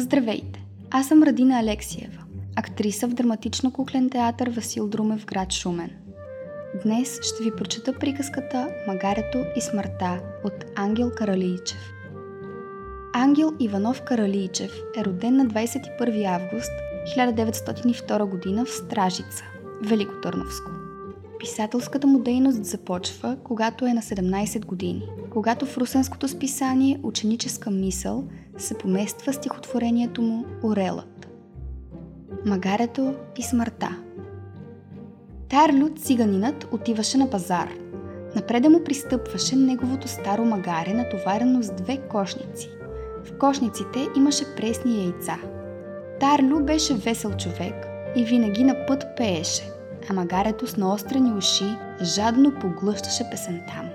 Здравейте! Аз съм Радина Алексиева, актриса в драматично-куклен театър Васил Друмев в град Шумен. Днес ще ви прочета приказката «Магарето и смъртта» от Ангел Каралийчев. Ангел Иванов Каралийчев е роден на 21 август 1902 г. в Стражица, Великотърновско. Писателската му дейност започва, когато е на 17 години, когато в русенското списание «Ученическа мисъл» се помества стихотворението му «Орелът». Магарето и смъртта. Тарлю циганинът отиваше на пазар. Напреде му пристъпваше неговото старо магаре, натоварено с 2 кошници. В кошниците имаше пресни яйца. Тарлю беше весел човек и винаги на път пееше, а магарето с наострени уши жадно поглъщаше песента му.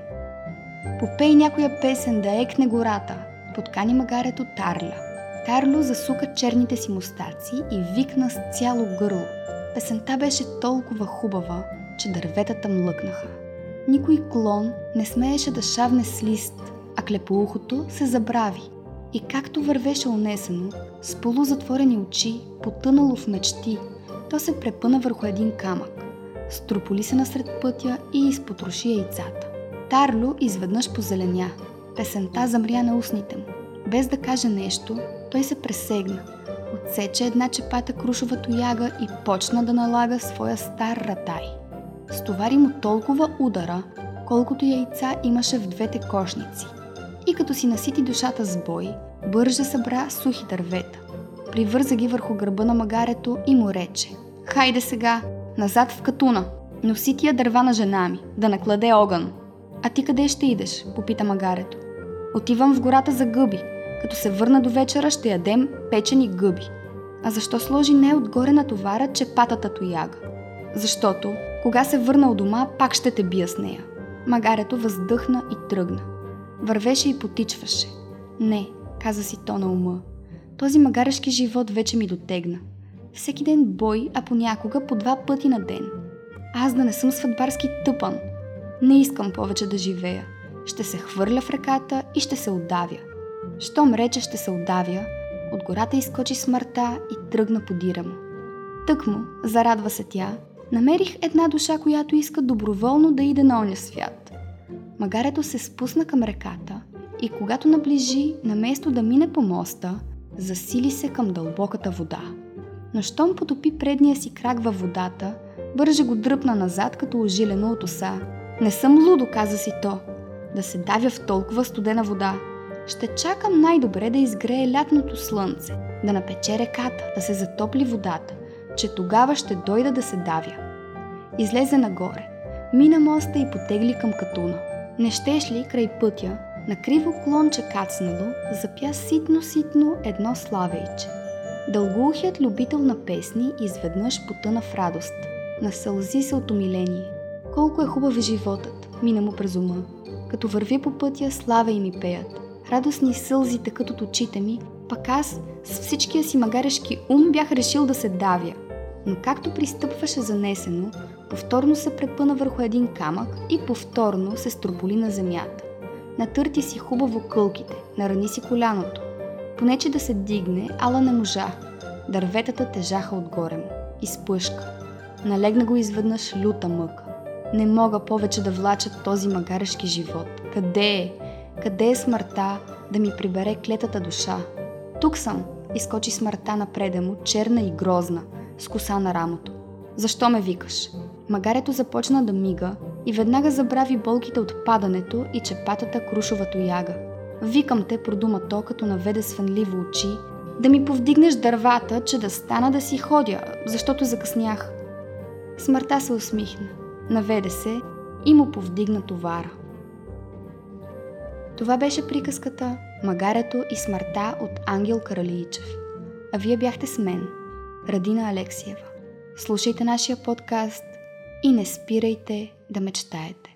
«Попей някоя песен, да екне гората», подкани магарето Тарля. Тарлю засука черните си мустаци и викна с цяло гърло. Песента беше толкова хубава, че дърветата млъкнаха. Никой клон не смееше да шавне с лист, а клепоухото се забрави. И както вървеше унесено, с полузатворени очи, потънало в мечти, то се препъна върху един камък, строполи се насред пътя и изпотроши яйцата. Тарлю изведнъж позеленя. Песента замря на устните му. Без да каже нещо, той се пресегна, отсече една чепата крушова тояга и почна да налага своя стар ратай. Стовари му толкова удара, колкото яйца имаше в 2 кошници. И като си насити душата с бой, бърже събра сухи дървета. Привърза ги върху гърба на магарето и му рече: «Хайде сега, назад в Катуна! Носи тия дърва на жена ми, да накладе огън!» «А ти къде ще идеш?» попита магарето. «Отивам в гората за гъби. Като се върна до вечера, ще ядем печени гъби.» «А защо сложи не отгоре на товара чепатата тояга?» «Защото, кога се върна от дома, пак ще те бия с нея.» Магарето въздъхна и тръгна. Вървеше и потичваше. «Не», каза си то на ума, «този магарешки живот вече ми дотегна. Всеки ден бой, а понякога по 2 пъти на ден. Аз да не съм сватбарски тъпан. Не искам повече да живея. Ще се хвърля в реката и ще се удавя.» Щом рече ще се удавя, от гората изкочи смъртта и тръгна подира му. Тъкмо, зарадва се тя, намерих една душа, която иска доброволно да иде на оня свят. Магарето се спусна към реката и когато наближи, наместо да мине по моста, засили се към дълбоката вода. Но щом потопи предния си крак във водата, бърже го дръпна назад като ожилено от оса. «Не съм лудо», каза си то, «да се давя в толкова студена вода. Ще чакам най-добре да изгрее лятното слънце, да напече реката, да се затопли водата, че тогава ще дойда да се давя.» Излезе нагоре, мина моста и потегли към Катуна. Не щеш ли край пътя, на криво клонче кацнало, запя ситно-ситно едно славейче. Дългоухият любител на песни изведнъж потъна в радост. Насълзи се от умиление. Колко е хубав животът, мина му през ума. Като върви по пътя, славей ми пеят. Радостни сълзи текат от очите ми, пък аз с всичкия си магарешки ум бях решил да се давя. Но както пристъпваше занесено, повторно се препъна върху един камък и повторно се строболи на земята. Натърти си хубаво кълките, нарани си коляното. Понече да се дигне, ала не можа. Дърветата тежаха отгоре му. Изплъшка. Налегна го изведнъж люта мъка. Не мога повече да влача този магарешки живот. Къде е? Къде е смъртта да ми прибере клетата душа? Тук съм, изкочи смъртта напреде му, черна и грозна, с коса на рамото. Защо ме викаш? Магарето започна да мига и веднага забрави болките от падането и чепатата крушова тояга. Викам те, продума то, като наведе свенливо очи, да ми повдигнеш дървата, че да стана да си ходя, защото закъснях. Смъртта се усмихна, наведе се и му повдигна товара. Това беше приказката «Магарето и смъртта» от Ангел Каралийчев. А вие бяхте с мен, Радина Алексиева. Слушайте нашия подкаст и не спирайте да мечтаете.